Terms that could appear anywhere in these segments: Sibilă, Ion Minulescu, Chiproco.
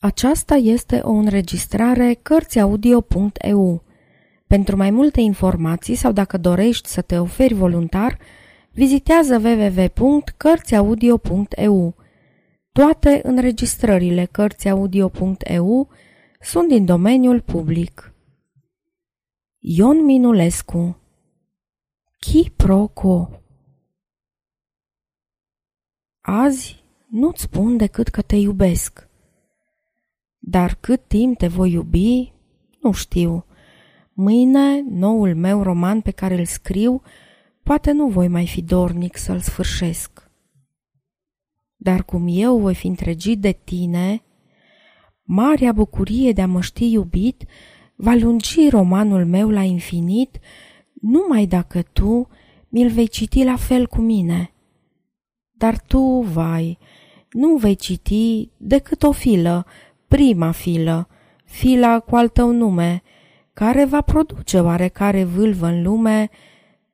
Aceasta este o înregistrare Cărțiaudio.eu. Pentru mai multe informații sau dacă dorești să te oferi voluntar, vizitează www.cărțiaudio.eu. Toate înregistrările Cărțiaudio.eu sunt din domeniul public. Ion Minulescu, Chiproco. Azi nu-ți spun decât că te iubesc, dar cât timp te voi iubi, nu știu. Mâine, noul meu roman pe care îl scriu, poate nu voi mai fi dornic să-l sfârșesc. Dar cum eu voi fi întregit de tine, marea bucurie de a mă ști iubit va lungi romanul meu la infinit, numai dacă tu mi-l vei citi la fel cu mine. Dar tu, vai, nu vei citi decât o filă, prima filă, fila cu al tău nume, care va produce oarecare vâlvă în lume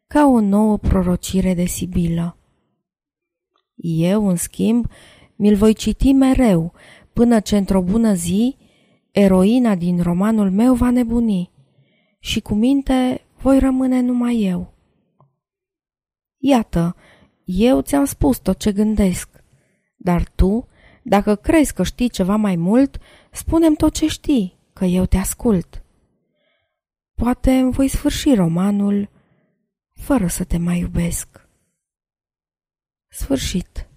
ca o nouă prorocire de Sibilă. Eu, în schimb, mi-l voi citi mereu, până ce într-o bună zi eroina din romanul meu va nebuni și cu minte voi rămâne numai eu. Iată, eu ți-am spus tot ce gândesc, dar tu, dacă crezi că știi ceva mai mult, spune-mi tot ce știi, că eu te ascult. Poate îmi voi sfârși romanul fără să te mai iubesc. Sfârșit.